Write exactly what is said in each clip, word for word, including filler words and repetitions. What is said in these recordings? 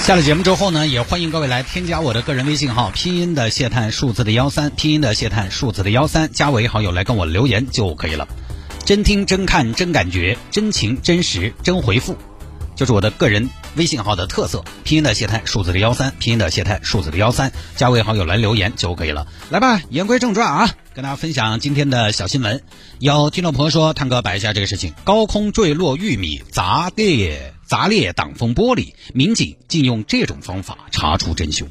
下了节目之后呢，也欢迎各位来添加我的个人微信号，拼音的谢探，数字的幺三，拼音的谢探，数字的幺三，加为好友来跟我留言就可以了。真听真看真感觉，真情真实真回复，就是我的个人微信号的特色。拼音的谢探，数字的幺三，拼音的谢探，数字的幺三，加为好友来留言就可以了。来吧，言归正传啊，跟大家分享今天的小新闻。有听众朋友说，探哥摆一下这个事情：高空坠落玉米砸裂。砸裂挡风玻璃，民警竟用这种方法查出真凶。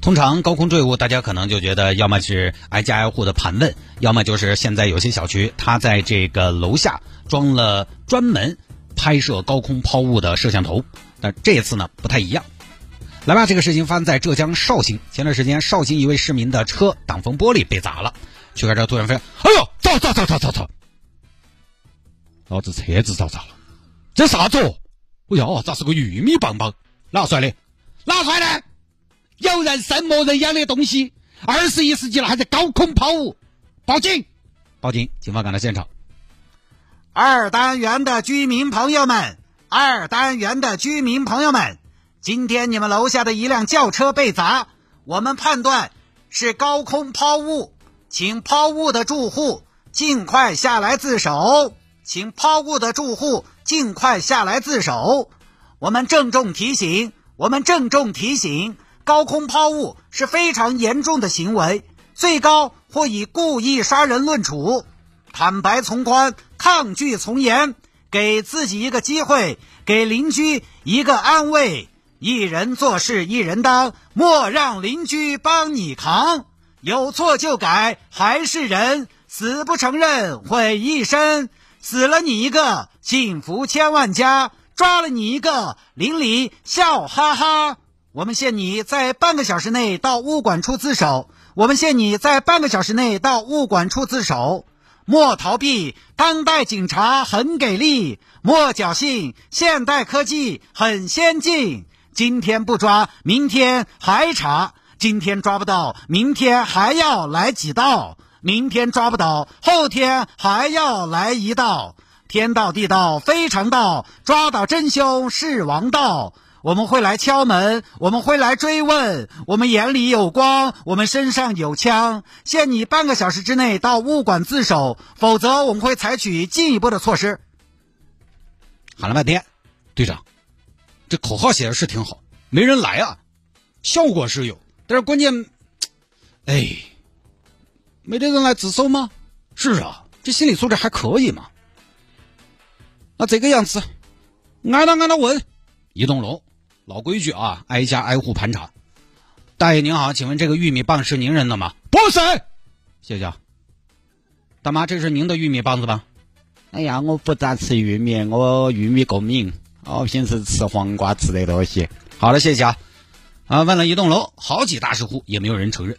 通常高空坠物，大家可能就觉得要么是挨家挨户的盘问，要么就是现在有些小区它在这个楼下装了专门拍摄高空抛物的摄像头。但这次呢不太一样。来吧，这个事情发生在浙江绍兴。前段时间绍兴一位市民的车挡风玻璃被砸了，去开车突然发现，哎呦，砸砸砸砸砸砸，老子车子砸砸了，这啥子？哎呦，咋是个玉米棒棒？哪出来的？哪出来的？有人生没人养的东西，二十一世纪了还在高空抛物！报警！报警！警方赶到现场。二单元的居民朋友们，二单元的居民朋友们，今天你们楼下的一辆轿车被砸，我们判断是高空抛物，请抛物的住户尽快下来自首。请抛物的住户尽快下来自首。我们郑重提醒，我们郑重提醒，高空抛物是非常严重的行为，最高或以故意杀人论处。坦白从宽，抗拒从严，给自己一个机会，给邻居一个安慰。一人做事一人当，莫让邻居帮你扛。有错就改，还是人，死不承认毁一身。死了你一个，幸福千万家；抓了你一个，邻里笑哈哈。我们限你在半个小时内到物管处自首。我们限你在半个小时内到物管处自首。莫逃避，当代警察很给力；莫侥幸，现代科技很先进。今天不抓，明天还查；今天抓不到，明天还要来几道。明天抓不到，后天还要来一道。天道地道非常道，抓到真凶是王道。我们会来敲门，我们会来追问，我们眼里有光，我们身上有枪。限你半个小时之内到物管自首，否则我们会采取进一步的措施。喊了半天，队长，这口号写的是挺好，没人来啊，效果是有，但是关键，哎。没这人来自首吗？是啊，这心理素质还可以嘛。那这个样子，挨了挨了问，一栋楼，老规矩啊，挨家挨户盘查。大爷您好，请问这个玉米棒是您扔的吗？不是，谢谢。大妈，这是您的玉米棒子吧？哎呀，我不咋吃玉米，我玉米过敏，我平时吃黄瓜吃的多些。好了，谢谢啊。啊，问了一栋楼，好几大石户也没有人承认。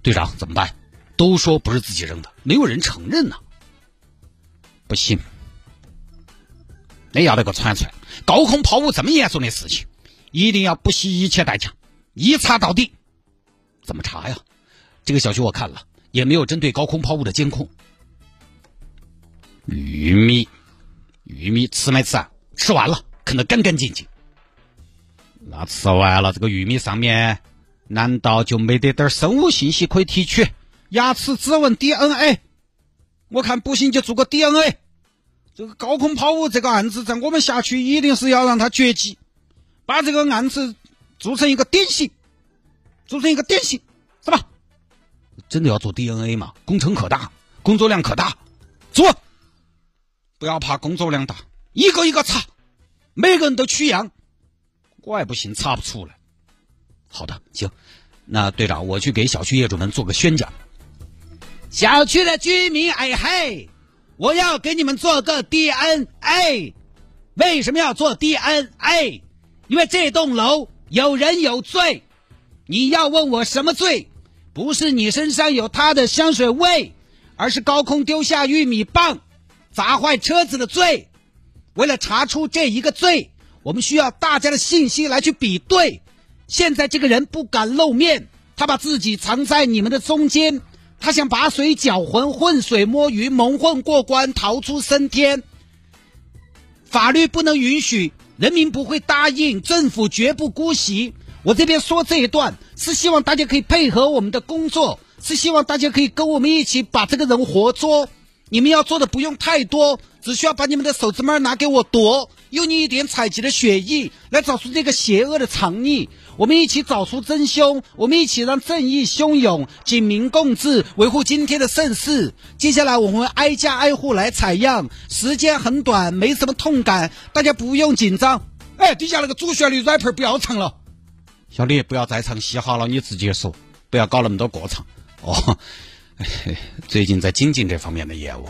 队长怎么办？都说不是自己扔的，没有人承认呐、啊。不信，你要得给我传出来！高空抛物这么严重的事情，一定要不惜一切代价，一查到底。怎么查呀？这个小区我看了，也没有针对高空抛物的监控。玉米，玉米吃没吃啊？吃完了，啃得干干净净。那吃完了，这个玉米上面难道就没得点生物信息可以提取？牙齿指纹 D N A， 我看不行就做个 D N A。 这个高空抛物这个案子在我们辖区一定是要让它绝迹，把这个案子做成一个典型，做成一个典型，是吧？真的要做 D N A 嘛？工程可大，工作量可大，做，不要怕工作量大，一个一个查，每个人都取样。怪不行，查不出来。好的，行，那队长我去给小区业主们做个宣讲。小区的居民，哎嘿，我要给你们做个 D N A。 为什么要做 D N A？ 因为这栋楼有人有罪。你要问我什么罪？不是你身上有他的香水味，而是高空丢下玉米棒砸坏车子的罪。为了查出这一个罪，我们需要大家的信息来去比对。现在这个人不敢露面，他把自己藏在你们的中间，他想把水搅浑，浑水摸鱼，蒙混过关，逃出升天。法律不能允许，人民不会答应，政府绝不姑息。我这边说这一段是希望大家可以配合我们的工作，是希望大家可以跟我们一起把这个人活捉。你们要做的不用太多，只需要把你们的手指门拿给我夺，用你一点采集的血液来找出这个邪恶的藏匿。我们一起找出真凶，我们一起让正义汹涌，警民共治，维护今天的盛世。接下来我们会挨家挨户来采样，时间很短，没什么痛感，大家不用紧张。哎，底下那个主旋律 rapper 不要唱了，小李不要再唱嘻哈了，你自己说，不要搞那么多歌唱哦。最近在精进这方面的业务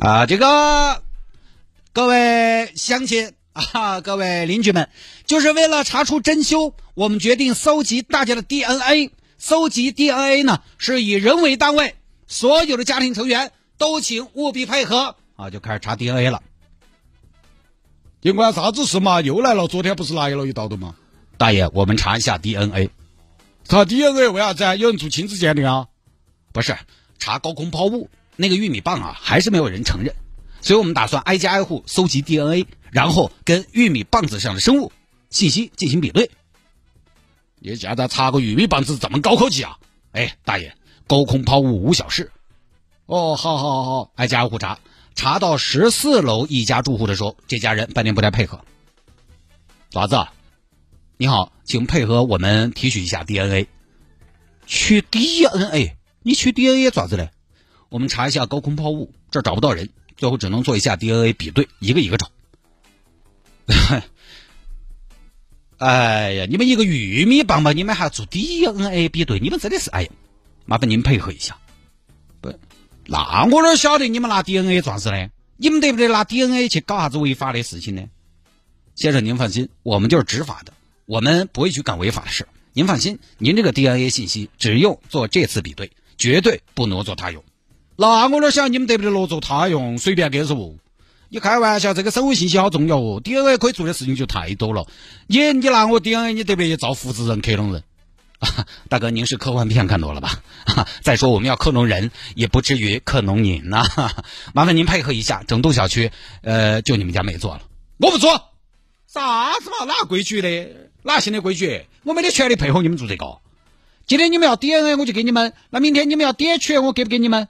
啊，这个各位乡亲啊，各位邻居们，就是为了查出真凶，我们决定搜集大家的 D N A。 搜集 D N A 呢是以人为单位，所有的家庭成员都请务必配合啊，就开始查 D N A 了。警官，啥子事嘛？又来了，昨天不是来了一道的吗？大爷，我们查一下 D N A。 查 D N A 为啥子啊？有人做亲子鉴定啊？不是，查高空抛物那个玉米棒啊，还是没有人承认，所以我们打算挨家挨户搜集 D N A， 然后跟玉米棒子上的生物信息进行比对。你家在查个玉米棒子怎么高科技啊？哎，大爷，高空抛物无小事。哦，好好好，挨家挨户查，查到十四楼一家住户的时候，这家人半天不太配合。爪子，你好，请配合我们提取一下 D N A。取 D N A？你取 D N A 爪子嘞？我们查一下高空抛物，这找不到人，最后只能做一下 D N A 比对，一个一个找。哎呀，你们一个玉米棒吧，你们还做 D N A 比对，你们真的是，哎呀，麻烦您配合一下。不，那我哪晓得你们拿 D N A 爪子嘞？你们对不对拿 D N A 去搞啥子违法的事情呢？先生您放心，我们就是执法的，我们不会去干违法的事。您放心，您这个 D N A 信息只用做这次比对，绝对不挪作他用。那我都想你们得不得挪作他用，随便给说。你开玩笑，这个生物信息好重要哦 ，D N A 可以做的事情就太多了。你你拿我 D N A， 你得不得造福子人克隆人？啊，大哥，您是科幻片看多了吧？啊，再说我们要克隆人，也不至于克隆您呐、啊。麻烦您配合一下，整栋小区，呃，就你们家没做了。我不做。啥子嘛？哪规矩的？哪行的规矩？我没得权利配合你们做这个。今天你们要 D N A， 我就给你们；那明天你们要 D N A， 我给不给你们？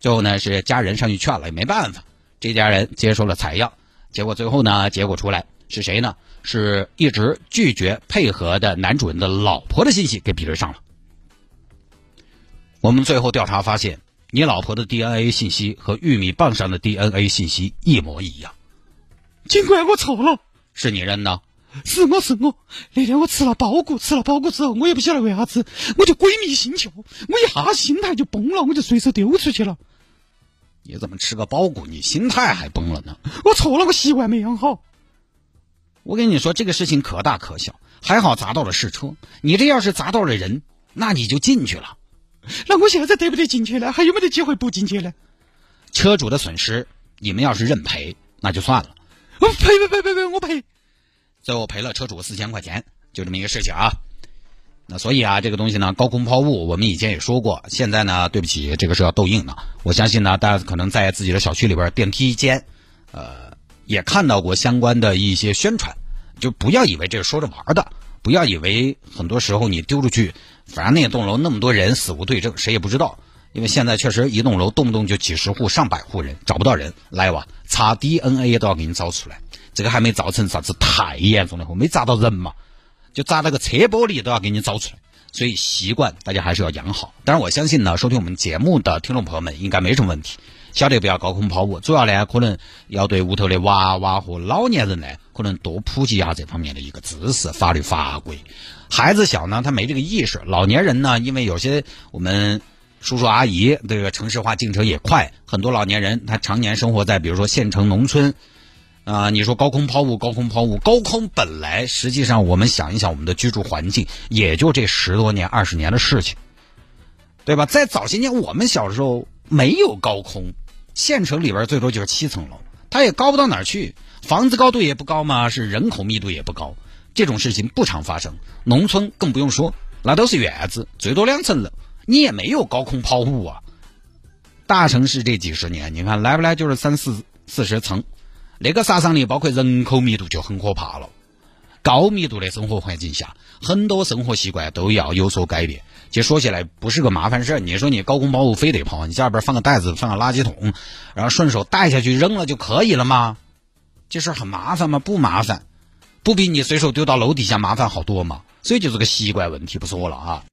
最后呢，是家人上去劝了，也没办法。这家人接受了采样，结果最后呢，结果出来是谁呢？是一直拒绝配合的男主人的老婆的信息给比对上了。我们最后调查发现，你老婆的 D N A 信息和玉米棒上的 D N A 信息一模一样。警官，我错了。是你认的？是我是我，那天我吃了包谷，吃了包谷之后，我也不晓得为啥子，我就鬼迷心窍，我一下心态就崩了，我就随手丢出去了。你怎么吃个包谷，你心态还崩了呢？我错了，我习惯没养好。我跟你说，这个事情可大可小，还好砸到了是车，你这要是砸到了人，那你就进去了。那我现在得不得进去了？还有没得机会不进去了？车主的损失，你们要是认赔，那就算了。我赔赔赔赔赔，我赔。最后赔了车主四千块钱，就这么一个事情啊。那所以啊，这个东西呢，高空抛物，我们以前也说过，现在呢，对不起，这个是要斗硬的。我相信呢，大家可能在自己的小区里边电梯间，呃，也看到过相关的一些宣传。就不要以为这是说着玩的，不要以为很多时候你丢出去，反正那栋楼那么多人死无对证，谁也不知道。因为现在确实一栋楼动不动就几十户上百户人找不到人来哇，查 D N A 都要给你找出来，这个还没造成啥子太严重的，我没砸到人嘛，就砸到个车玻璃都要给你找出来，所以习惯大家还是要养好。当然我相信呢，收听我们节目的听众朋友们应该没什么问题，晓得不要高空抛物，主要呢可能要对屋头的娃娃和老年人呢可能多普及一下这方面的一个知识、法律法规。孩子小呢他没这个意识，老年人呢因为有些我们叔叔阿姨这个城市化进程也快，很多老年人他常年生活在比如说县城农村啊、呃，你说高空抛物高空抛物高空本来实际上我们想一想，我们的居住环境也就这十多年二十年的事情，对吧？在早些年我们小时候没有高空，县城里边最多就是七层楼，它也高不到哪儿去，房子高度也不高嘛，是人口密度也不高，这种事情不常发生，农村更不用说，那都是院子，最多两层楼，你也没有高空抛物啊。大城市这几十年你看来不来就是三四四十层，那个杀伤力包括人口密度就很可怕了。高密度的生活环境下，很多生活习惯都要有所改变。其实说起来不是个麻烦事，你说你高空抛物非得抛，你下边放个袋子，放个垃圾桶，然后顺手带下去扔了就可以了吗？这事很麻烦吗？不麻烦，不比你随手丢到楼底下麻烦好多吗？所以就是个习惯问题，不说了啊。